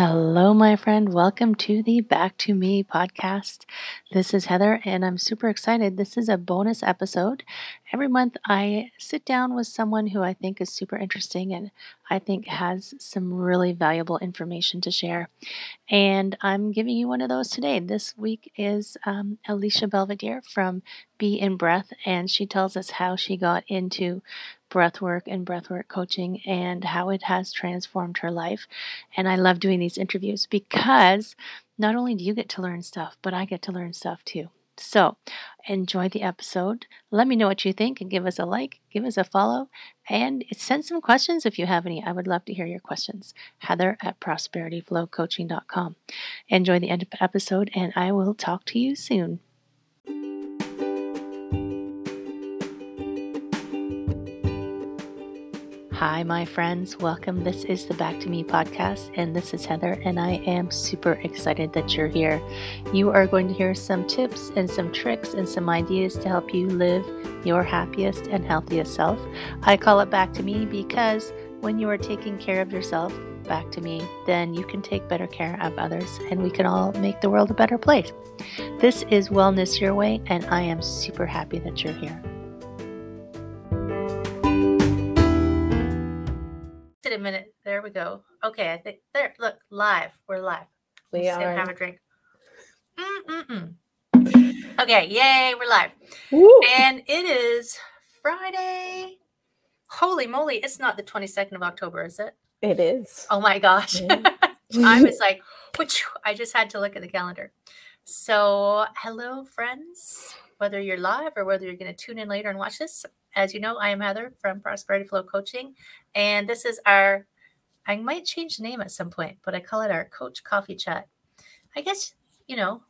Hello, my friend. Welcome to the Back to Me podcast. This is Heather, and I'm super excited. This is a bonus episode. Every month, I sit down with someone who I think is super interesting and I think has some really valuable information to share. And I'm giving you one of those today. This week is Alicia Belvedere from Be in Breath, and she tells us how she got into breathwork and breathwork coaching and how it has transformed her life. And I love doing these interviews because not only do you get to learn stuff, but I get to learn stuff too. So enjoy the episode. Let me know what you think and give us a like, give us a follow, and send some questions if you have any. I would love to hear your questions. Heather at prosperityflowcoaching.com. Enjoy the end of the episode, and I will talk to you soon. Hi, my friends. Welcome. This is the Back to Me podcast, and this is Heather, and I am super excited that you're here. You are going to hear some tips and some tricks and some ideas to help you live your happiest and healthiest self. I call it Back to Me because when you are taking care of yourself, back to me, then you can take better care of others, and we can all make the world a better place. This is Wellness Your Way, and I am super happy that you're here. A minute. There we go. Okay, I think there. Look, live. We're live. We just are. Have a drink. Okay, yay, we're live. Woo. And it is Friday. Holy moly! It's not the 22nd of October, is it? It is. Oh my gosh! Yeah. I was like, I just had to look at the calendar. So, hello, friends. Whether you're live or whether you're going to tune in later and watch this. As you know, I am Heather from Prosperity Flow Coaching, and this is our, I might change the name at some point, but I call it our Coach Coffee Chat. I guess, you know,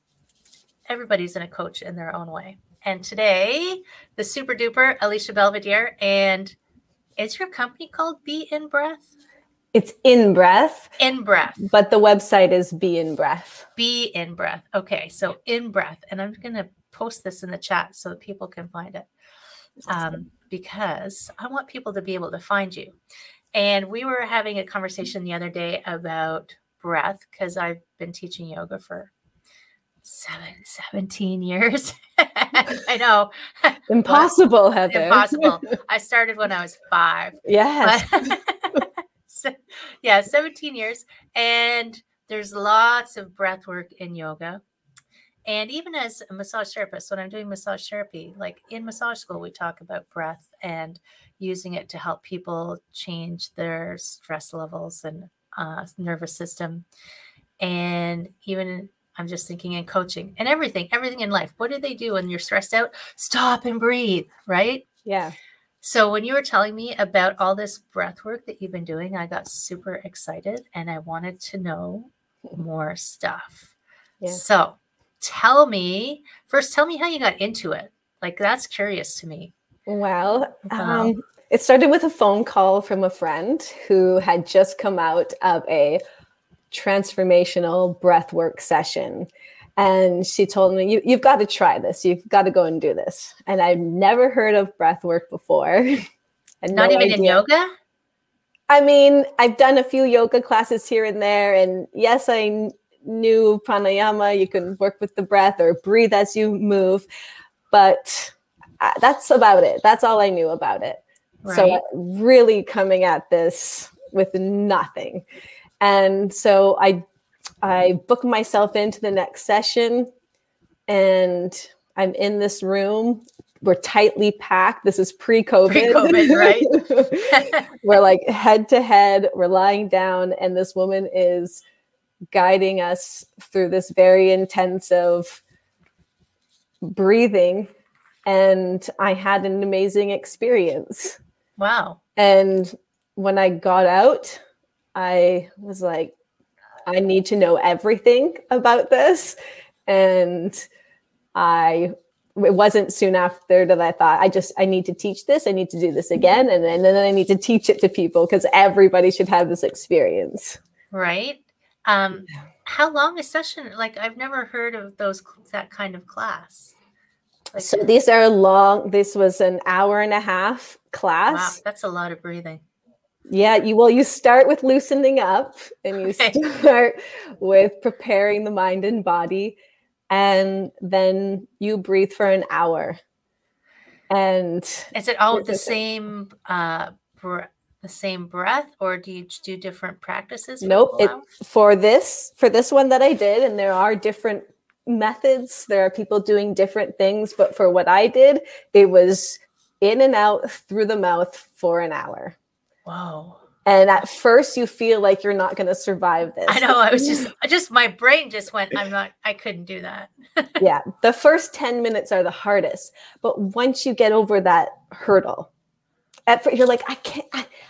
everybody's in a coach in their own way. And today, the super duper Alicia Belvedere, and is your company called Be In Breath? It's In Breath. In Breath. But the website is Be In Breath. Be In Breath. Okay, so In Breath. And I'm going to post this in the chat so that people can find it. Because I want people to be able to find you. And we were having a conversation the other day about breath, because I've been teaching yoga for 17 years. I know. Impossible, Heather. Impossible. I started when I was 5. Yes. But, so, yeah, 17 years. And there's lots of breath work in yoga. And even as a massage therapist, when I'm doing massage therapy, like in massage school, we talk about breath and using it to help people change their stress levels and nervous system. And even I'm just thinking in coaching and everything in life. What do they do when you're stressed out? Stop and breathe, right? Yeah. So when you were telling me about all this breath work that you've been doing, I got super excited and I wanted to know more stuff. Yeah. So tell me how you got into it. Like, that's curious to me. Well, it started with a phone call from a friend who had just come out of a transformational breathwork session. And she told me, you've got to try this. You've got to go and do this. And I've never heard of breathwork before. Not even in yoga? I mean, I've done a few yoga classes here and there. And yes, I new pranayama, you can work with the breath or breathe as you move, but that's about it. That's all I knew about it. Right. So really coming at this with nothing. And so I booked myself into the next session, and I'm in this room. We're tightly packed. This is pre-COVID, right? We're like head to head, we're lying down, and this woman is guiding us through this very intensive breathing. And I had an amazing experience. Wow. And when I got out, I was like, I need to know everything about this. And it wasn't soon after that I thought, I need to teach this. I need to do this again. And then I need to teach it to people because everybody should have this experience. Right. How long a session? Like, I've never heard of that kind of class. Like, so this was an hour and a half class. Wow, that's a lot of breathing. Yeah, you start with loosening up, and you start with preparing the mind and body, and then you breathe for an hour. And is it all the same same breath, or do you do different practices? Nope. For this one that I did, and there are different methods. There are people doing different things, but for what I did, it was in and out through the mouth for an hour. Wow. And at first you feel like you're not going to survive this. I know. I was just my brain just went, I couldn't do that. Yeah. The first 10 minutes are the hardest, but once you get over that hurdle, you're like,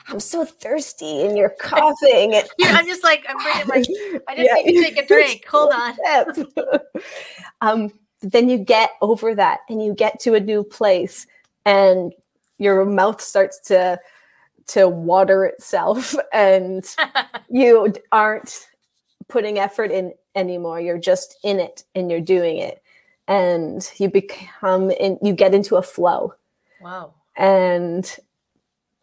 I'm so thirsty, and you're coughing. Yeah, I'm just like, I just need to take a drink. Hold on. Then you get over that, and you get to a new place, and your mouth starts to water itself, and you aren't putting effort in anymore. You're just in it, and you're doing it, and you get into a flow. Wow. And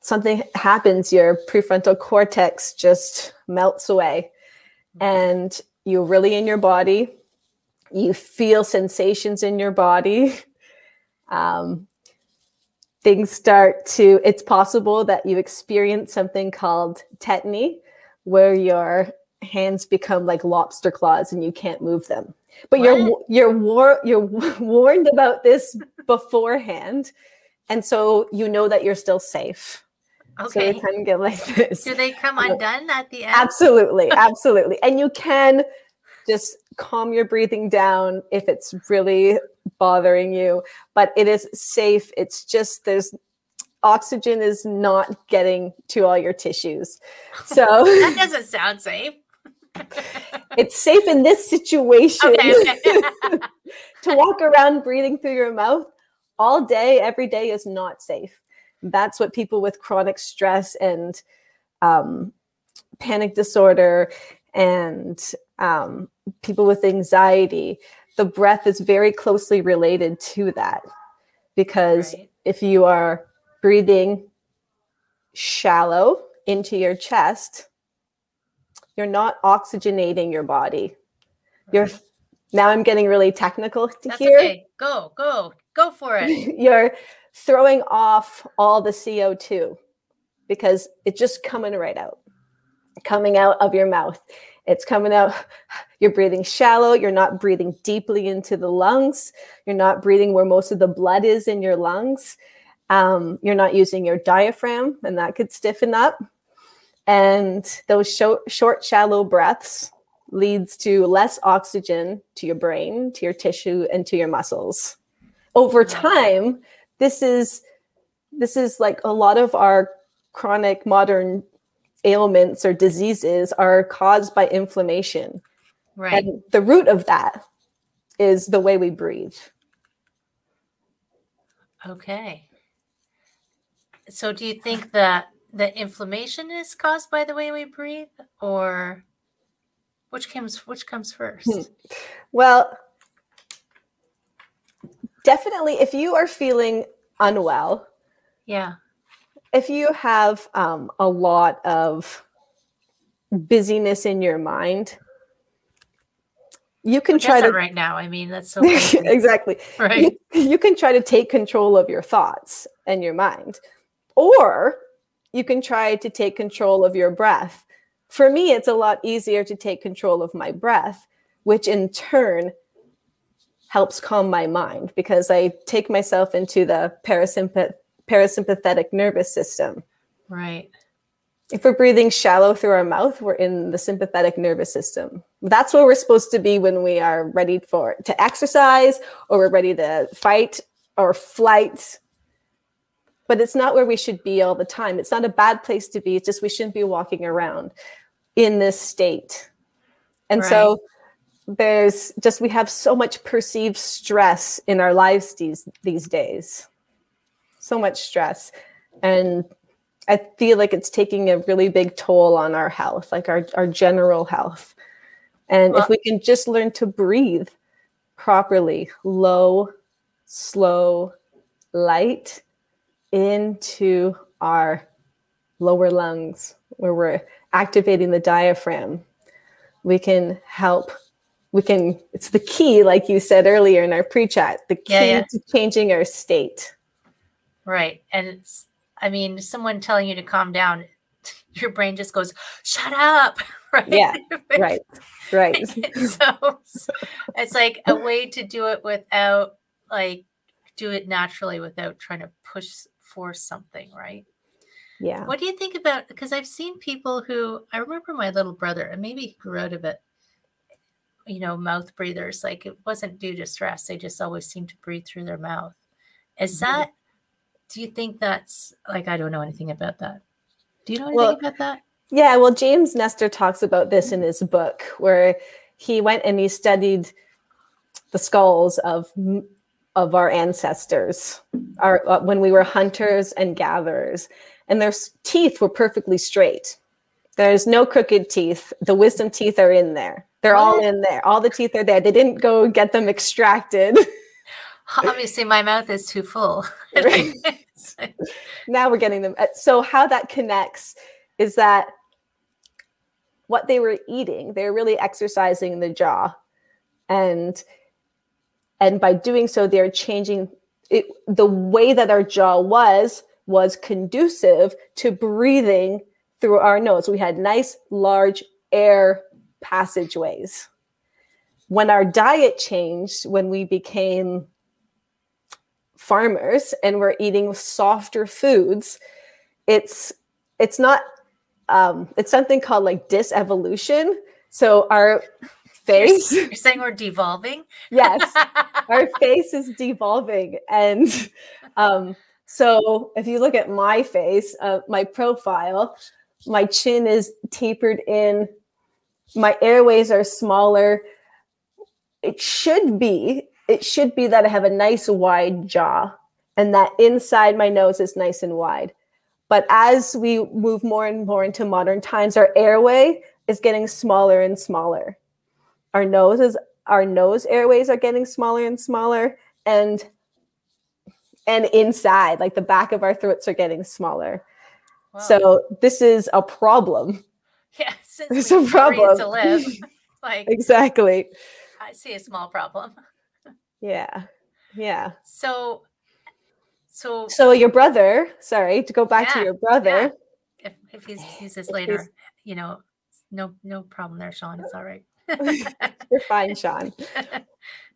something happens, your prefrontal cortex just melts away, and you're really in your body. You feel sensations in your body. It's possible that you experience something called tetany, where your hands become like lobster claws and you can't move them. But you're warned about this beforehand. And so you know that you're still safe. Okay. So you kind of get like this. Do they come undone at the end? Absolutely. Absolutely. And you can just calm your breathing down if it's really bothering you, but it is safe. It's just, oxygen is not getting to all your tissues. So that doesn't sound safe. It's safe in this situation. Okay. To walk around breathing through your mouth all day, every day is not safe. That's what people with chronic stress and panic disorder and people with anxiety, the breath is very closely related to that. Because if you are breathing shallow into your chest, you're not oxygenating your body. Now I'm getting really technical here. Okay. Go for it. You're throwing off all the CO2 because it's just coming out of your mouth. It's coming out. You're breathing shallow. You're not breathing deeply into the lungs. You're not breathing where most of the blood is in your lungs. You're not using your diaphragm, and that could stiffen up. And those short, shallow breaths leads to less oxygen to your brain, to your tissue, and to your muscles. Over time, this is like a lot of our chronic modern ailments or diseases are caused by inflammation. Right. And the root of that is the way we breathe. Okay. So do you think that the inflammation is caused by the way we breathe, or which comes first? Well, definitely, if you are feeling unwell, if you have a lot of busyness in your mind, you can try to right now. I mean, that's so exactly right. You can try to take control of your thoughts and your mind, or you can try to take control of your breath. For me, it's a lot easier to take control of my breath, which in turn helps calm my mind, because I take myself into the parasympathetic nervous system. Right. If we're breathing shallow through our mouth, we're in the sympathetic nervous system. That's where we're supposed to be when we are ready to exercise, or we're ready to fight or flight. But it's not where we should be all the time. It's not a bad place to be. It's just we shouldn't be walking around in this state. And so we have so much perceived stress in our lives these days, so much stress. And I feel like it's taking a really big toll on our health, like our general health. And if we can just learn to breathe properly, low, slow, light into our lower lungs, where we're activating the diaphragm, we can help. We can, it's the key, like you said earlier in our pre-chat, the key to changing our state. Right. And it's, I mean, someone telling you to calm down, your brain just goes, shut up. Right? Yeah. Right. Right. So it's like a way to do it without, like, do it naturally without trying to push for something. Right. Yeah. What do you think about, because I've seen people who, I remember my little brother, and maybe he grew out of it, you know, mouth breathers, like it wasn't due to stress. They just always seemed to breathe through their mouth. Is that, do you think that's like, I don't know anything about that. Do you know anything about that? Yeah. Well, James Nestor talks about this in his book, where he went and he studied the skulls of our ancestors, our, when we were hunters and gatherers, and their teeth were perfectly straight. There's no crooked teeth. The wisdom teeth are in there. They're all in there. All the teeth are there. They didn't go get them extracted. Obviously, my mouth is too full. Right? Now we're getting them. So how that connects is that what they were eating, they're really exercising the jaw. And by doing so, they're changing it. The way that our jaw was conducive to breathing through our nose. We had nice, large air passageways. When our diet changed, when we became farmers and we're eating softer foods, it's not, it's something called like disevolution. So our face. You're saying we're devolving? Yes. Our face is devolving. And so if you look at my face, my profile, my chin is tapered in, my airways are smaller. It should be that I have a nice wide jaw and that inside my nose is nice and wide. But as we move more and more into modern times, our airway is getting smaller and smaller. Our nose airways are getting smaller and smaller, and inside, like the back of our throats are getting smaller. Wow. So this is a problem. Yeah, since we agreed to live, like exactly. I see a small problem. Yeah, yeah. So your brother. Sorry to go back to your brother. Yeah. If he sees this later, you know, no problem there, Sean. It's all right. You're fine, Sean.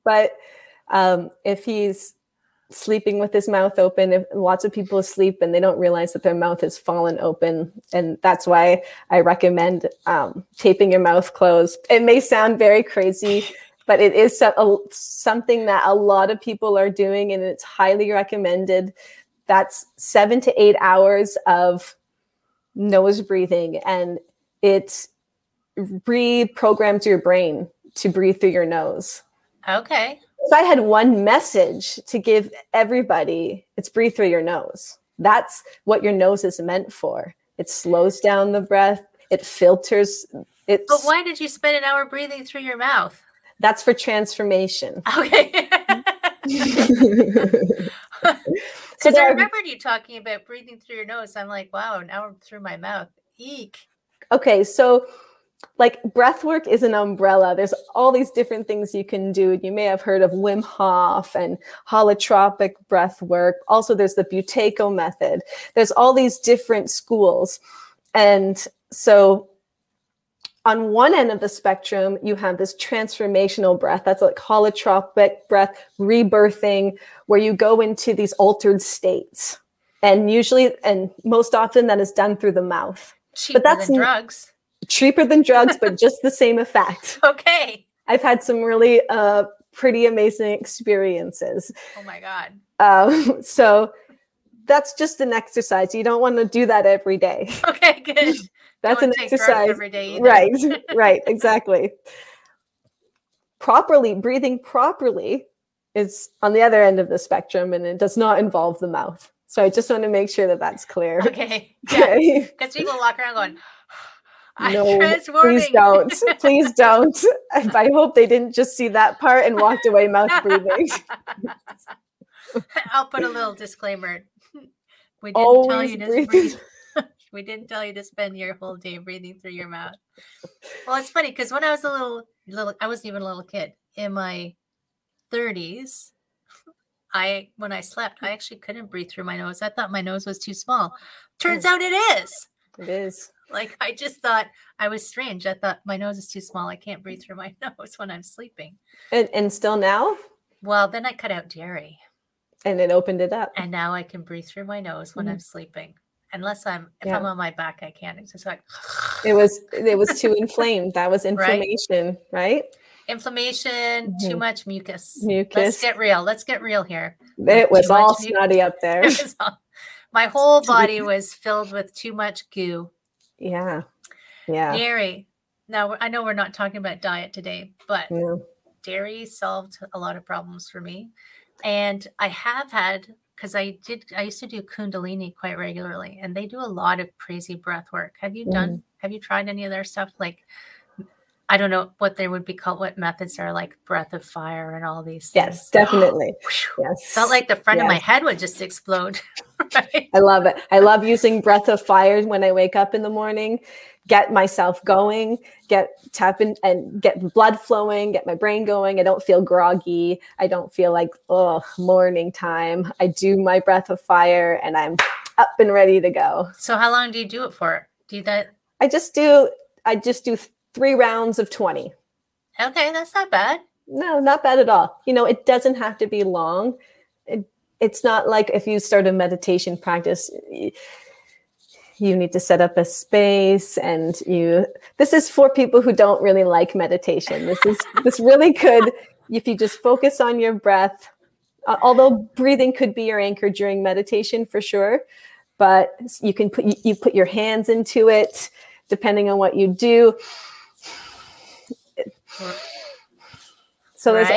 But if he's sleeping with his mouth open, if lots of people sleep and they don't realize that their mouth has fallen open. And that's why I recommend taping your mouth closed. It may sound very crazy, but it is something that a lot of people are doing, and it's highly recommended. That's 7 to 8 hours of nose breathing, and it reprograms your brain to breathe through your nose. Okay. If I had one message to give everybody, it's breathe through your nose. That's what your nose is meant for. It slows down the breath. It filters. But why did you spend an hour breathing through your mouth? That's for transformation. Okay. Because I remembered you talking about breathing through your nose. I'm like, wow, an hour through my mouth. Eek. Okay, so like breath work is an umbrella. There's all these different things you can do. You may have heard of Wim Hof and holotropic breath work. Also, there's the Buteyko method. There's all these different schools. And so on one end of the spectrum, you have this transformational breath. That's like holotropic breath, rebirthing, where you go into these altered states. And usually, and most often, that is done through the mouth. Cheaper than drugs, but just the same effect. Okay. I've had some really pretty amazing experiences. Oh my God. So that's just an exercise. You don't want to do that every day. Okay, good. That's an exercise every day. Either. Right, right, exactly. Breathing properly is on the other end of the spectrum, and it does not involve the mouth. So I just want to make sure that that's clear. Okay. Yeah. Because people walk around going, no, please don't. Please don't. I hope they didn't just see that part and walked away mouth breathing. I'll put a little disclaimer. We didn't tell you to breathe We didn't tell you to spend your whole day breathing through your mouth. Well, it's funny because when I was a little, I wasn't even a little kid. In my 30s, when I slept, I actually couldn't breathe through my nose. I thought my nose was too small. Turns out it is. It is. Like, I just thought I was strange. I thought my nose is too small. I can't breathe through my nose when I'm sleeping. And still now? Well, then I cut out dairy. And it opened it up. And now I can breathe through my nose when I'm sleeping. Unless if I'm on my back, I can't. It's just like. It was too inflamed. That was inflammation, right? Inflammation, too much mucus. Let's get real. here. It was all snotty up there. My whole body was filled with too much goo. Yeah. Yeah. Dairy. Now, I know we're not talking about diet today, but dairy solved a lot of problems for me. And I have had, because I used to do Kundalini quite regularly, and they do a lot of crazy breath work. Have you tried any of their stuff? Like, I don't know what they would be called, what methods are like breath of fire and all these things. Yes, definitely. Yes. Felt like the front of my head would just explode. Right? I love it. I love using breath of fire when I wake up in the morning, get myself going, get blood flowing, get my brain going. I don't feel groggy. I don't feel like, morning time. I do my breath of fire and I'm up and ready to go. So how long do you do it for? I just do 3 rounds of 20. Okay, that's not bad. No, not bad at all. You know, it doesn't have to be long. It's not like if you start a meditation practice, you need to set up a space and this is for people who don't really like meditation. This really could, if you just focus on your breath, although breathing could be your anchor during meditation for sure, but you can put your hands into it, depending on what you do. So there's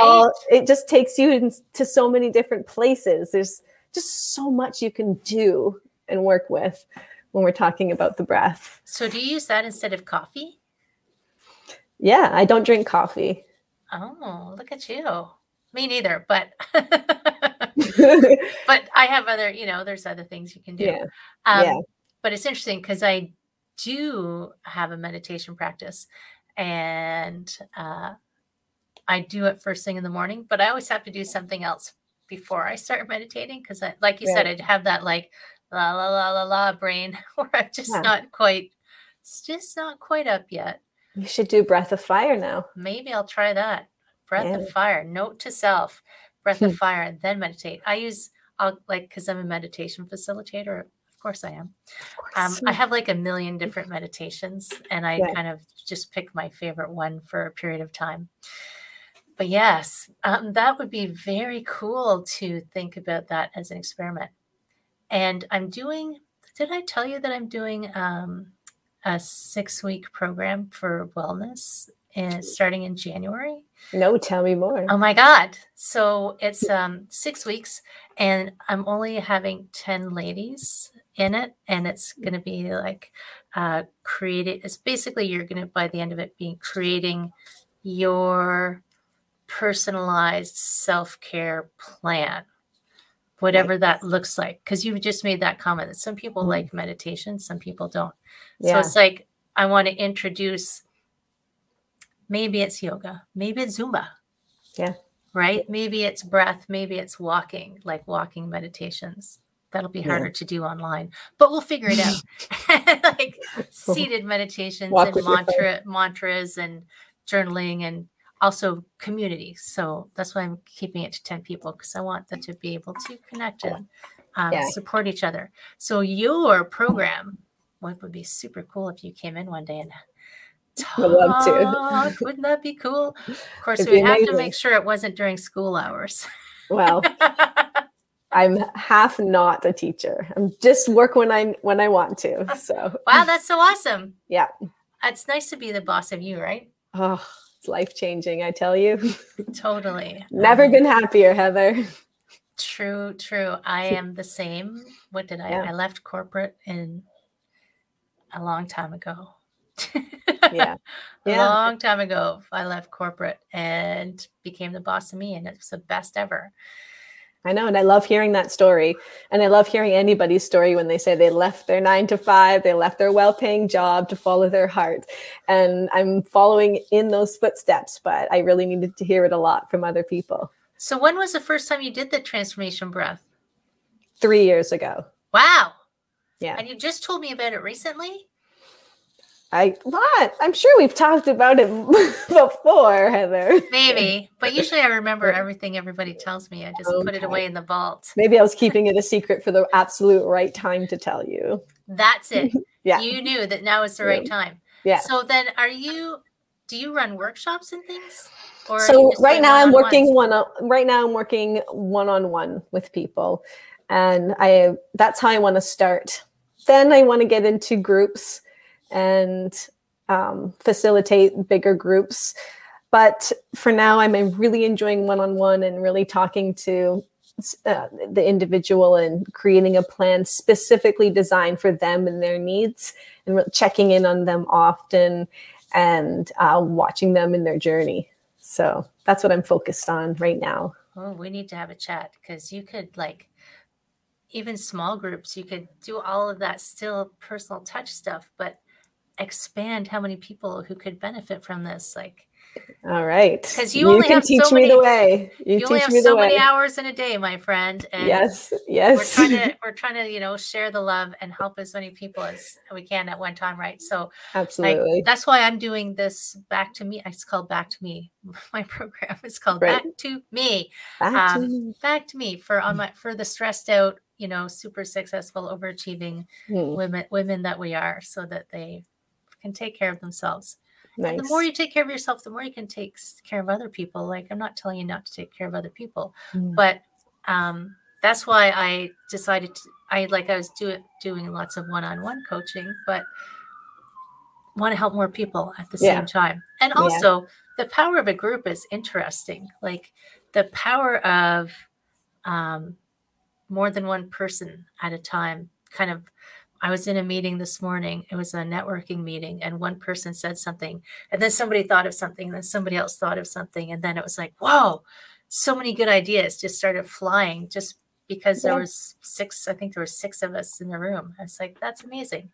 it just takes you to so many different places. There's just so much you can do and work with when we're talking about the breath. So do you use that instead of coffee? Yeah, I don't drink coffee. Oh, look at you. Me neither, but but I have other, there's other things you can do. Yeah. But it's interesting because I do have a meditation practice and I do it first thing in the morning, but I always have to do something else before I start meditating because, like you said, I'd have that like la la la la la brain where I'm just not quite up yet. You should do breath of fire now. Maybe I'll try that. Breath of fire. Note to self: breath of fire, and then meditate. Because I'm a meditation facilitator. Of course I am. I have like a million different meditations and I kind of just pick my favorite one for a period of time. But yes, that would be very cool to think about that as an experiment. And did I tell you that I'm doing a 6-week program for wellness starting in January? No, tell me more. Oh my God. So it's 6 weeks and I'm only having 10 ladies in it, and it's going to be like created. It's basically you're going to, by the end of it, be creating your personalized self-care plan, whatever that looks like. Because you just made that comment that some people like meditation, some people don't. Yeah. So it's like I want to introduce. Maybe it's yoga, maybe it's Zumba, right? Maybe it's breath, maybe it's walking, like walking meditations. That'll be harder to do online, but we'll figure it out. Like seated meditations and mantras and journaling and also community. So that's why I'm keeping it to 10 people because I want them to be able to connect and support each other. So your program, what would be super cool if you came in one day and talk. I'd love to. Wouldn't that be cool? Of course, it'd we'd have amazing. To make sure it wasn't during school hours. Well. I'm half not a teacher. I'm just work when I want to. So wow, that's so awesome. Yeah. It's nice to be the boss of you, right? Oh, it's life-changing, I tell you. Totally. Never been happier, Heather. True. I am the same. What did I I left corporate in a long time ago. A long time ago I left corporate and became the boss of me, and it was the best ever. I know. And I love hearing that story. And I love hearing anybody's story when they say they left their 9-to-5, they left their well-paying job to follow their heart. And I'm following in those footsteps, but I really needed to hear it a lot from other people. So when was the first time you did the transformation breath? 3 years ago. Wow. Yeah. And you just told me about it recently? I'm sure we've talked about it before, Heather. Maybe, but usually I remember everything everybody tells me. I just put it away in the vault. Maybe I was keeping it a secret for the absolute right time to tell you. That's it. Yeah. You knew that now is the right time. Yeah. So then do you run workshops and things? Or so right now I'm working one-on-one with people, and that's how I want to start. Then I want to get into groups and facilitate bigger groups. But for now, I'm really enjoying one-on-one and really talking to the individual and creating a plan specifically designed for them and their needs, and checking in on them often and watching them in their journey. So that's what I'm focused on right now. Oh, we need to have a chat, because you could even small groups, you could do all of that still personal touch stuff, but expand how many people who could benefit from this. All right, because you only have so many hours in a day, my friend. And yes, we're trying to share the love and help as many people as we can at one time, right? So absolutely, that's why I'm doing this Back to Me. It's called Back to Me. My program is called Back to Me. Back to Me for the stressed out, super successful, overachieving women that we are, so that they can take care of themselves. Nice. The more you take care of yourself, the more you can take care of other people. I'm not telling you not to take care of other people, but that's why I decided I was doing lots of one-on-one coaching, but want to help more people at the same time. And also the power of a group is interesting. The power of more than one person at a time. I was in a meeting this morning. It was a networking meeting, and one person said something, and then somebody thought of something, and then somebody else thought of something. And then it was whoa, so many good ideas just started flying, just because there were six of us in the room. I was that's amazing.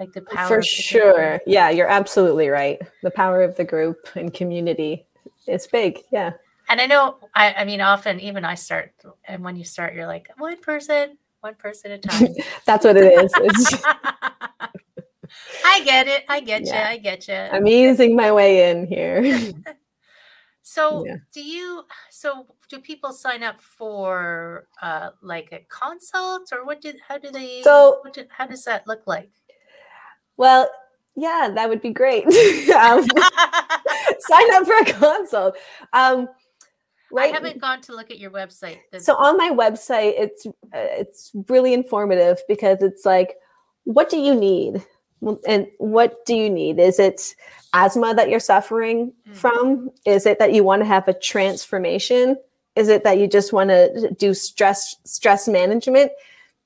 The power. For sure. Community. Yeah, you're absolutely right. The power of the group and community is big. Yeah. And I know, I mean, often even I start, and when you start, you're one person at a time. That's what it is. I get it. I get you. I get you. I'm easing my way in here. Do people sign up for a consult, or how does that look like? Well, yeah, that would be great. Sign up for a consult. I haven't gone to look at your website. So on my website, it's really informative, because it's what do you need? And what do you need? Is it asthma that you're suffering from? Is it that you want to have a transformation? Is it that you just want to do stress management?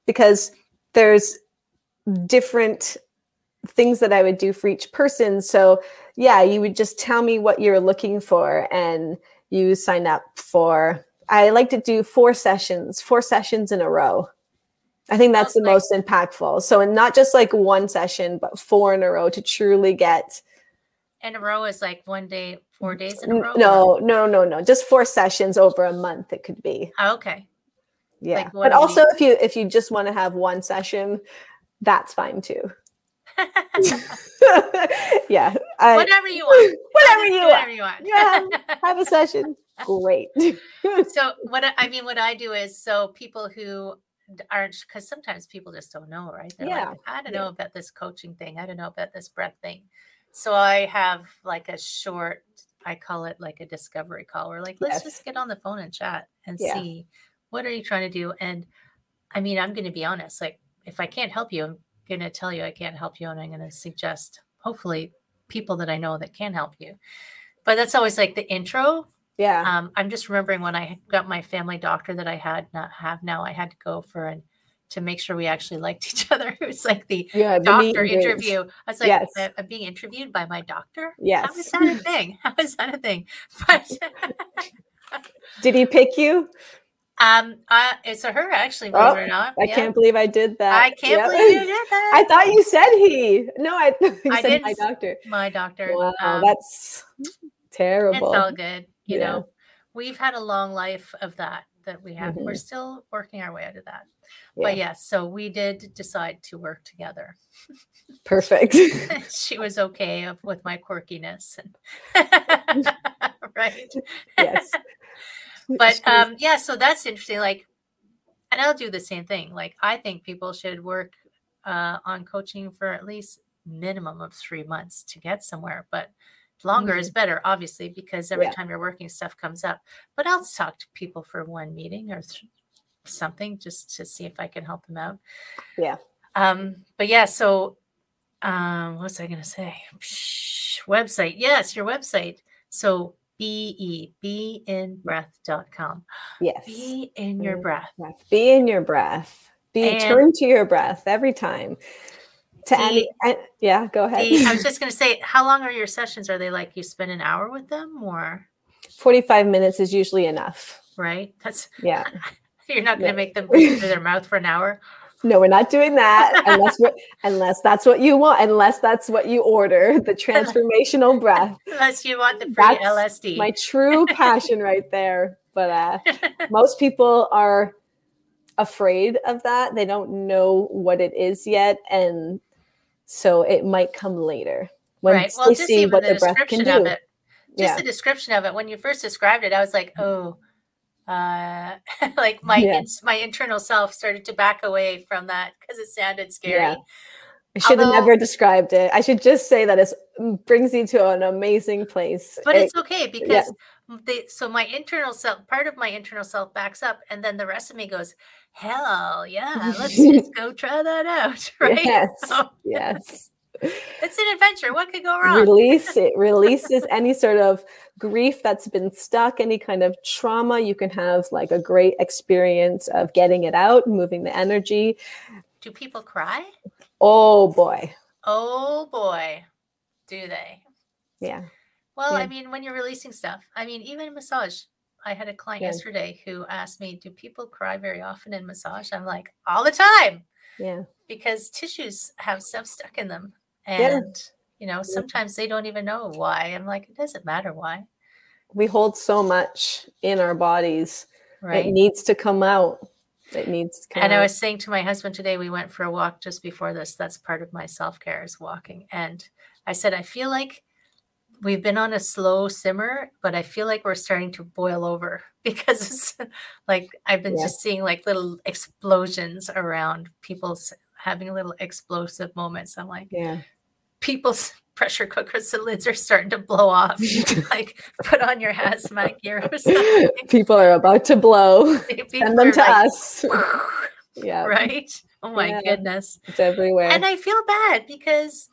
Because there's different things that I would do for each person. So yeah, you would just tell me what you're looking for, and you sign up for, I like to do four sessions in a row. I think that's the most impactful. So, and not just one session, but four in a row to truly get. And a row is 1 day, 4 days in a row? No. Just four sessions over a month it could be. Oh, okay. Yeah. But also if you just want to have one session, that's fine too. Yeah. Whatever you want. Yeah, have a session. Great. So what I do is, so people who aren't, because sometimes people just don't know, right? They're I don't know about this coaching thing. I don't know about this breath thing. So I have a short, I call it a discovery call. We're let's just get on the phone and chat and see what are you trying to do. And I mean, I'm going to be honest, if I can't help you, I'm going to tell you I can't help you, and I'm going to suggest hopefully people that I know that can help you. But that's always the intro. Yeah. I'm just remembering when I got my family doctor that I had not have now, I had to go for to make sure we actually liked each other. It was the doctor interview. I was I'm being interviewed by my doctor. Yes. How is that a thing? But did he pick you? It's a her, actually, believe it or not. I can't believe I did that. I can't believe you did that. I thought you said he. No, I said my doctor. My doctor. Wow, that's terrible. It's all good. You know, we've had a long life of that we have. Mm-hmm. We're still working our way out of that. Yeah. But yes, so we did decide to work together. Perfect. She was okay with my quirkiness. Right. Yes. But yeah, so that's interesting. Like, and I'll do the same thing. Like, I think people should work on coaching for at least minimum of 3 months to get somewhere. But longer is better, obviously, because every time you're working, stuff comes up. But I'll talk to people for one meeting or something just to see if I can help them out. Yeah. But yeah, so what was I going to say? Website. Yes, your website. So beinbreath.com. Yes. Be in your breath. Be in your breath. Turn to your breath every time. Go ahead. I was just going to say, how long are your sessions? Are they like you spend an hour with them, or 45 minutes is usually enough, right? That's you're not going to make them breathe through their mouth for an hour. No, we're not doing that unless that's what you want, unless that's what you order, the transformational breath. Unless you want the free LSD. My true passion right there. But most people are afraid of that. They don't know what it is yet. And so it might come later when we see what the breath can do. Just the description of it. When you first described it, I was like, oh, like my internal self started to back away from that because it sounded scary. Yeah. I should have never described it. I should just say that it brings you to an amazing place. But it's okay because so my internal self, part of my internal self backs up, and then the rest of me goes, hell yeah, let's just go try that out. Right? Yes. So, yes. It's an adventure. What could go wrong? It releases any sort of grief that's been stuck, any kind of trauma. You can have like a great experience of getting it out, moving the energy. Do people cry? Oh boy. Oh boy. Do they? Yeah. Well, I mean, when you're releasing stuff, I mean, even massage. I had a client yesterday who asked me, do people cry very often in massage? I'm like, all the time. Yeah. Because tissues have stuff stuck in them. And, you know, sometimes they don't even know why. I'm like, it doesn't matter why. We hold so much in our bodies. Right. It needs to come out. It needs to come out. And I was saying to my husband today, we went for a walk just before this. That's part of my self-care is walking. And I said, I feel like we've been on a slow simmer, but I feel like we're starting to boil over because it's like I've been just seeing like little explosions around people having little explosive moments. I'm like, people's pressure cookers, the lids are starting to blow off. Like, put on your hazmat gear or something. People are about to blow. Send them to us. Yeah. Right? Oh my goodness. It's everywhere. And I feel bad because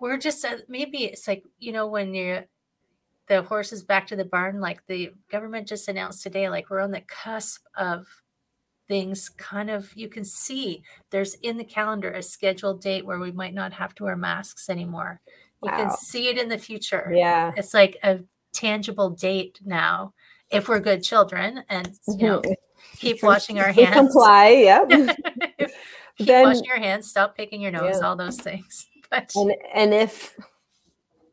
we're just, maybe it's like, you know, when the horse is back to the barn, like the government just announced today, like we're on the cusp of things kind of, you can see there's in the calendar a scheduled date where we might not have to wear masks anymore. Wow. You can see it in the future. Yeah. It's like a tangible date now, if we're good children and, you know, keep washing our hands. Comply, keep washing your hands, stop picking your nose, all those things. And if,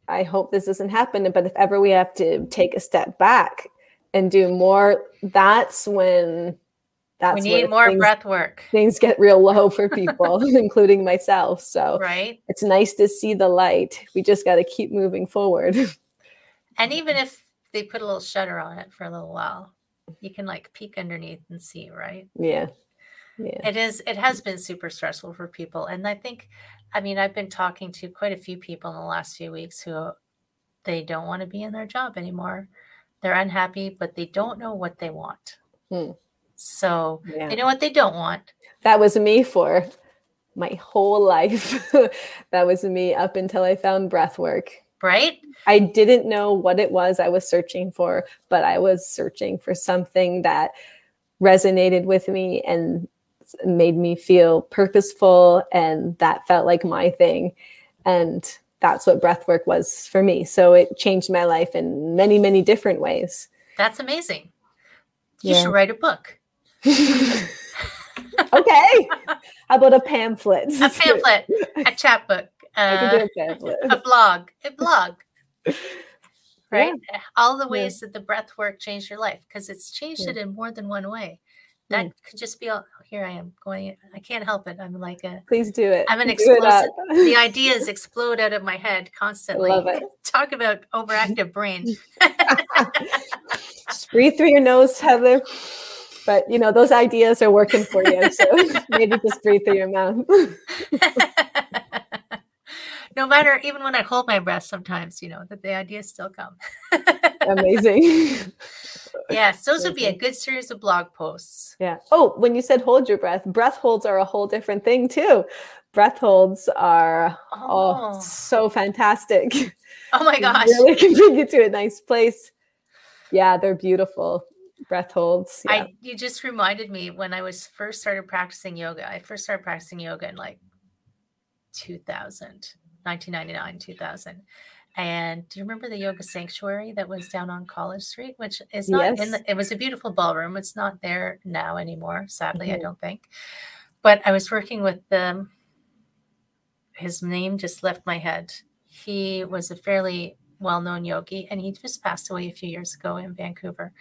I hope this doesn't happen, but if ever we have to take a step back and do more, that's when we need more breath work. Things get real low for people, including myself. So it's nice to see the light. We just got to keep moving forward. And even if they put a little shutter on it for a little while, you can like peek underneath and see, right? Yeah. Yeah. It has been super stressful for people. And I think, I mean, I've been talking to quite a few people in the last few weeks who they don't want to be in their job anymore. They're unhappy, but they don't know what they want. So they know what they don't want. That was me for my whole life. That was me up until I found breath work. Right? I didn't know what it was I was searching for, but I was searching for something that resonated with me and made me feel purposeful, and that felt like my thing, and that's what breathwork was for me. So it changed my life in many, many different ways. That's amazing. You should write a book. Okay. How about a pamphlet? A pamphlet, a chapbook, a blog, Right? Yeah. All the ways that the breath work changed your life, because it's changed it in more than one way. That could just be all. Here I am going. I can't help it. I'm like a. Please do it. I'm an explosive. The ideas explode out of my head constantly. I love it. Talk about overactive brain. Just breathe through your nose, Heather. But you know those ideas are working for you. So maybe just breathe through your mouth. No matter, even when I hold my breath, sometimes you know that the ideas still come. Amazing. Yes, those would be a good series of blog posts. Yeah. Oh, when you said hold your breath, breath holds are a whole different thing too. Breath holds are so fantastic. Oh my gosh. They really can bring you to a nice place. Yeah, they're beautiful. Breath holds. Yeah. You just reminded me when I was first started practicing yoga. I first started practicing yoga in like 1999, 2000. And do you remember the yoga sanctuary that was down on College Street, which is not in it was a beautiful ballroom. It's not there now anymore, sadly, I don't think. But I was working with them. His name just left my head. He was a fairly well-known yogi, and he just passed away a few years ago in Vancouver.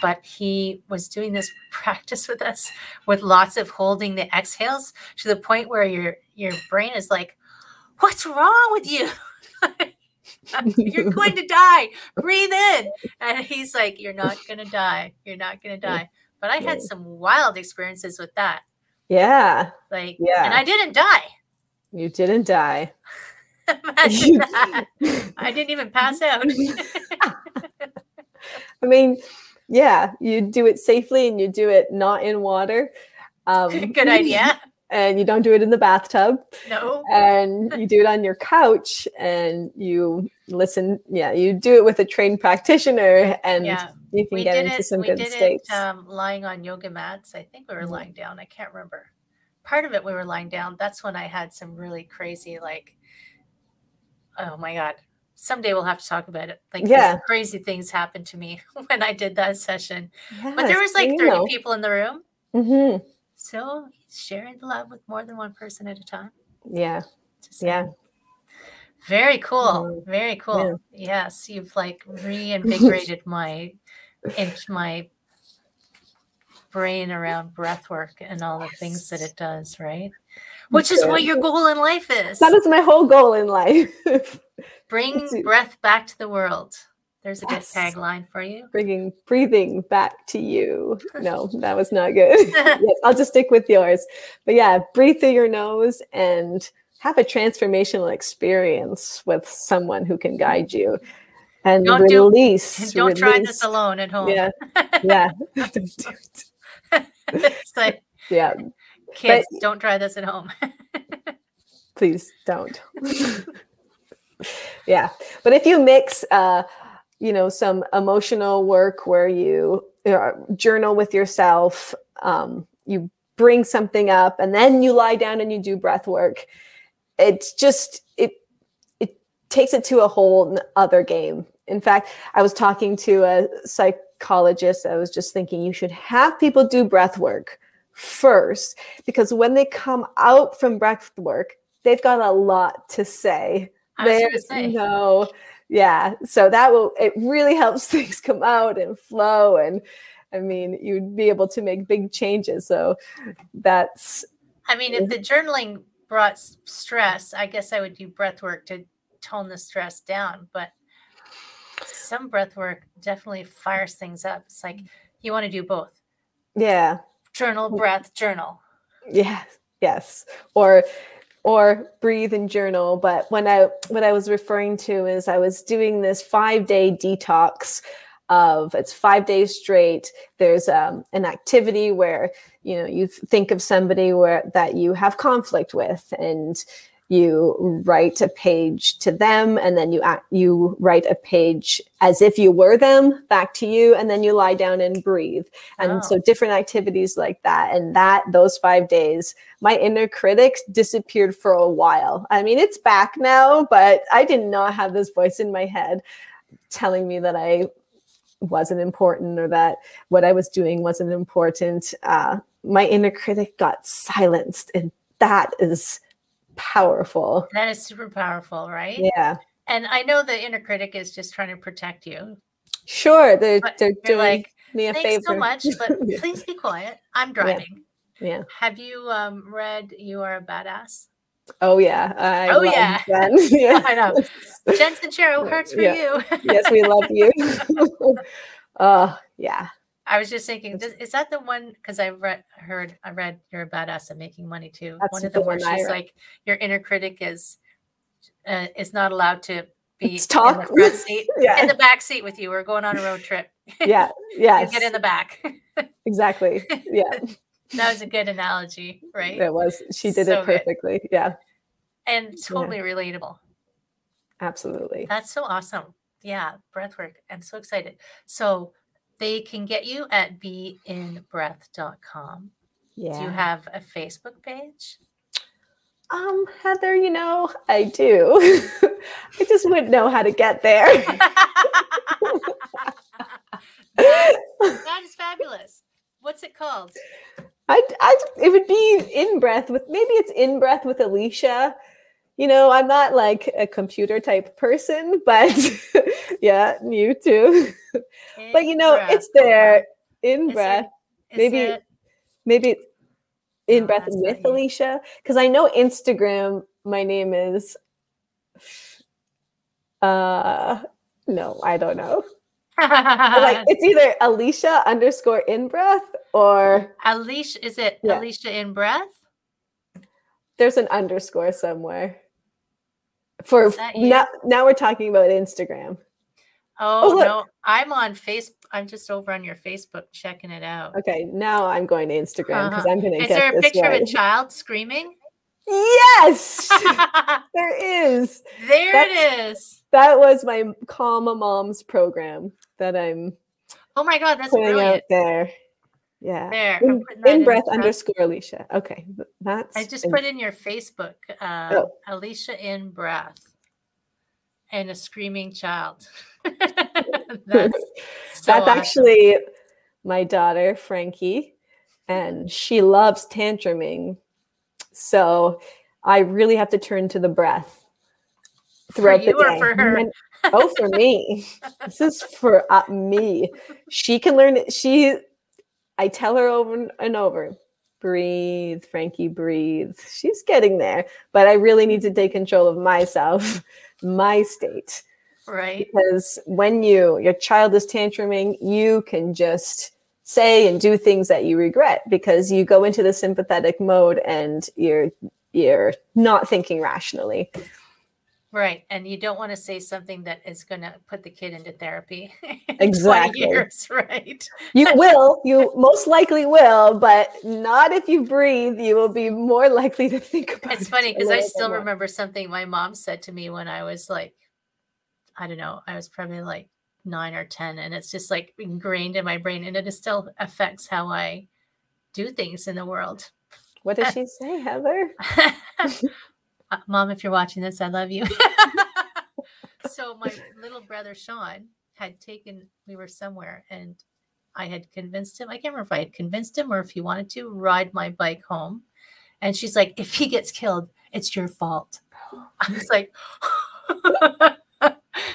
But he was doing this practice with us with lots of holding the exhales to the point where your brain is like, what's wrong with you? You're going to die. Breathe in. And he's like, you're not going to die. You're not going to die. But I had some wild experiences with that. Yeah. Like, and I didn't die. You didn't die. Imagine that. I didn't even pass out. I mean, yeah, you do it safely and you do it not in water. Good idea. And you don't do it in the bathtub. No. And you do it on your couch and you listen. Yeah, you do it with a trained practitioner and you can get into some good states. We did it lying on yoga mats. I think we were lying down. I can't remember. Part of it we were lying down. That's when I had some really crazy, like, oh my God. Someday we'll have to talk about it. Like crazy things happened to me when I did that session. Yes, but there was like 30 people in the room. Mm-hmm. So sharing the love with more than one person at a time. Yeah. Very cool. Very cool. Yeah. Yes. You've like reinvigorated my brain around breath work and all the things that it does. Right. Which is what your goal in life is. That is my whole goal in life. Bring breath back to the world. There's a good tagline for you. Bringing breathing back to you. No, that was not good. I'll just stick with yours. But yeah, breathe through your nose and have a transformational experience with someone who can guide you. And don't release. Don't try this alone at home. Yeah. Yeah. It's like, kids, don't try this at home. Please don't. Yeah. But if you mix, some emotional work where you journal with yourself, you bring something up and then you lie down and you do breath work. It's just, it takes it to a whole other game. In fact, I was talking to a psychologist. I was just thinking you should have people do breath work first, because when they come out from breath work, they've got a lot to say. So that it really helps things come out and flow. And I mean, you'd be able to make big changes. So if the journaling brought stress, I guess I would do breath work to tone the stress down. But some breath work definitely fires things up. It's like you want to do both. Yeah. Journal, breath, journal. Yeah. Yes. Or breathe and journal. But what I was referring to is I was doing this 5-day detox of, it's 5 days straight. There's an activity where, you think of somebody that you have conflict with and you write a page to them. And then you write a page as if you were them back to you. And then you lie down and breathe. And so different activities like that. And those 5 days, my inner critic disappeared for a while. I mean, it's back now, but I did not have this voice in my head telling me that I wasn't important or that what I was doing wasn't important, my inner critic got silenced. And that is powerful. That is super powerful, right? Yeah. And I know the inner critic is just trying to protect you. Sure. They're doing like, me a favor. Thanks so much, but please be quiet. I'm driving. Yeah. Have you read You Are a Badass? Oh, yeah. I love Jen. Yeah. I know. Jen Sincero, hurts for you. Yes, we love you. Yeah. I was just thinking, is that the one? Because I read You're a Badass and Making Money Too. That's one of the ones she's like, your inner critic is not allowed to be in the front seat, in the back seat with you. We're going on a road trip. Yeah. Yeah. Get in the back. Exactly. Yeah. That was a good analogy, right? It was. She did it perfectly. Good. Yeah. And totally relatable. Absolutely. That's so awesome. Yeah. Breathwork. I'm so excited. So they can get you at beinbreath.com. Yeah. Do you have a Facebook page? Heather, I do. I just wouldn't know how to get there. That is fabulous. What's it called? It would be In Breath with, maybe it's In Breath with Alicia. I'm not like a computer type person, but yeah, you too. But it's there. In Breath. Maybe it's In Breath with Alicia. Because I know Instagram, my name is, no, I don't know. Like it's either Alicia _ In Breath or Alicia. Is it Alicia In Breath? There's an _ somewhere. For now we're talking about Instagram. Oh no, I'm on Facebook. I'm just over on your Facebook checking it out. Okay, now I'm going to Instagram because I'm going to. Is there a picture of a child screaming? Yes, there is. It is. That was my Calm a Mom's program that I'm. Oh my God, that's brilliant. Out there. Yeah. There. In Breath _ Alicia. Okay, that's. I just put in your Facebook, Alicia In Breath, and a screaming child. That's awesome. Actually my daughter Frankie, and she loves tantruming. So I really have to turn to the breath throughout the day. For her? Then, for me. This is for me. She can learn it. I tell her over and over, breathe, Frankie, breathe. She's getting there, but I really need to take control of myself, my state. Right. Because when your child is tantruming, you can just say and do things that you regret because you go into the sympathetic mode and you're not thinking rationally. Right. And you don't want to say something that is going to put the kid into therapy. Exactly. 20 years, right. You most likely will, but not if you breathe. You will be more likely to think about it. It's funny because I still remember something my mom said to me when I was like, I don't know, I was probably like 9 or 10, and it's just like ingrained in my brain, and it still affects how I do things in the world. What did she say, Heather? Mom, if you're watching this, I love you. So my little brother Sean we were somewhere, and I had convinced him, I can't remember if I had convinced him or if he wanted to ride my bike home, and she's like, if he gets killed, it's your fault. I was like,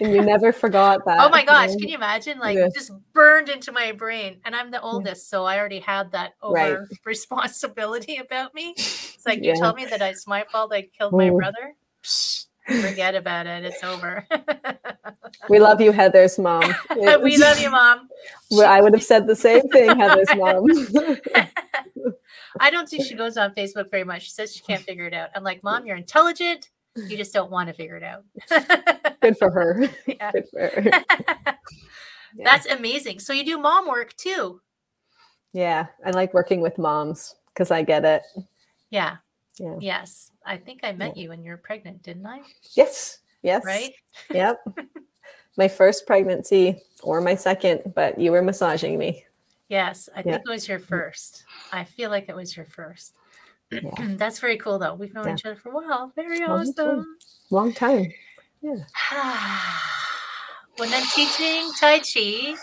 and you never forgot that. Oh my gosh. Can you imagine? Like just burned into my brain, and I'm the oldest. So I already had that over responsibility about me. It's like, you tell me that it's my fault. I killed my brother. Psh, forget about it. It's over. We love you, Heather's mom. We love you, Mom. Well, I would have said the same thing, Heather's mom. I don't think she goes on Facebook very much. She says she can't figure it out. I'm like, Mom, you're intelligent. You just don't want to figure it out. Good for her. Yeah. Good for her. Yeah. That's amazing. So you do mom work too. Yeah. I like working with moms because I get it. Yeah. Yeah. Yes. I think I met you when you were pregnant, didn't I? Yes. Yes. Right? Yep. My first pregnancy or my second, but you were massaging me. Yes. I think it was your first. I feel like it was your first. Yeah. That's very cool, though. We've known each other for a while. Very awesome. Long time. Yeah. When I'm teaching Tai Chi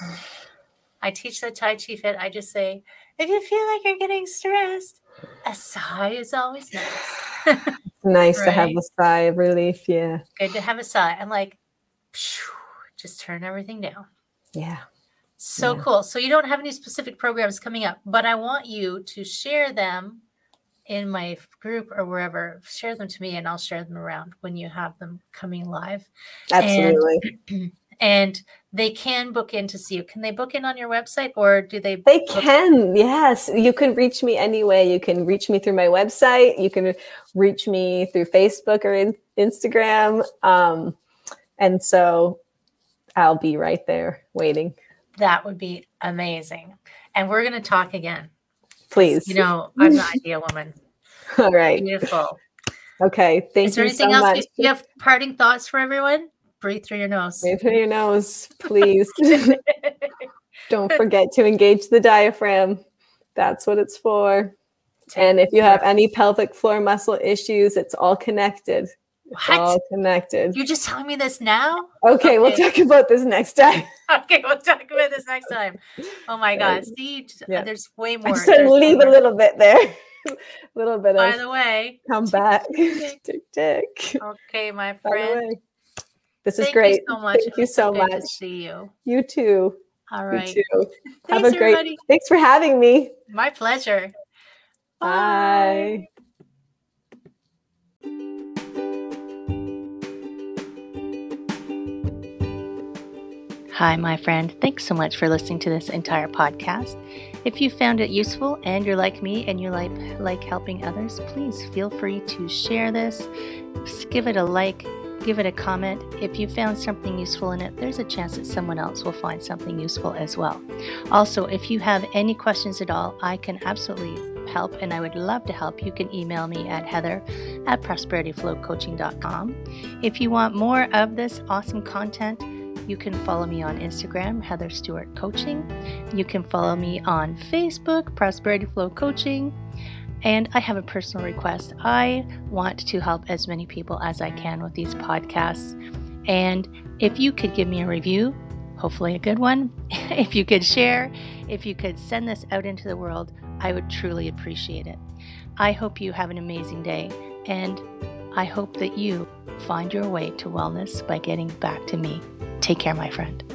I teach the Tai Chi Fit. I just say, if you feel like you're getting stressed, a sigh is always nice. Nice right? to have a sigh of relief. Yeah. Good to have a sigh. I'm like, just turn everything down. Yeah. So cool. So you don't have any specific programs coming up, but I want you to share them in my group or wherever. Share them to me and I'll share them around when you have them coming live. Absolutely. And they can book in to see you. Can they book in on your website or do they? They can. Yes. You can reach me anyway. You can reach me through my website. You can reach me through Facebook or Instagram. And so I'll be right there waiting. That would be amazing. And we're going to talk again. Please. You know, I'm the idea woman. All right. Beautiful. Okay. Thank you. Is there anything else? Do you have parting thoughts for everyone? Breathe through your nose. Breathe through your nose, please. Don't forget to engage the diaphragm. That's what it's for. And if you have any pelvic floor muscle issues, it's all connected. It's all connected. You're just telling me this now? Okay, we'll talk about this next time. Okay, we'll talk about this next time. Oh my God. See, there's way more. I just had to leave a little bit there. A little bit by of the way. Come tick, back. Tick, tick, tick. Okay, my friend. This is great. Thank you so much. Thank you so much. See you. You too. All right. You too. Have a great day. Thanks for having me. My pleasure. Bye. Hi, my friend. Thanks so much for listening to this entire podcast. If you found it useful and you're like me and you like helping others, please feel free to share this. Just give it a like. Give it a comment. If you found something useful in it, there's a chance that someone else will find something useful as well. Also, if you have any questions at all, I can absolutely help and I would love to help. You can email me at heather@prosperityflowcoaching.com. If you want more of this awesome content, you can follow me on Instagram, Heather Stewart Coaching. You can follow me on Facebook, Prosperity Flow Coaching. And I have a personal request. I want to help as many people as I can with these podcasts. And if you could give me a review, hopefully a good one, if you could share, if you could send this out into the world, I would truly appreciate it. I hope you have an amazing day. And I hope that you find your way to wellness by getting back to me. Take care, my friend.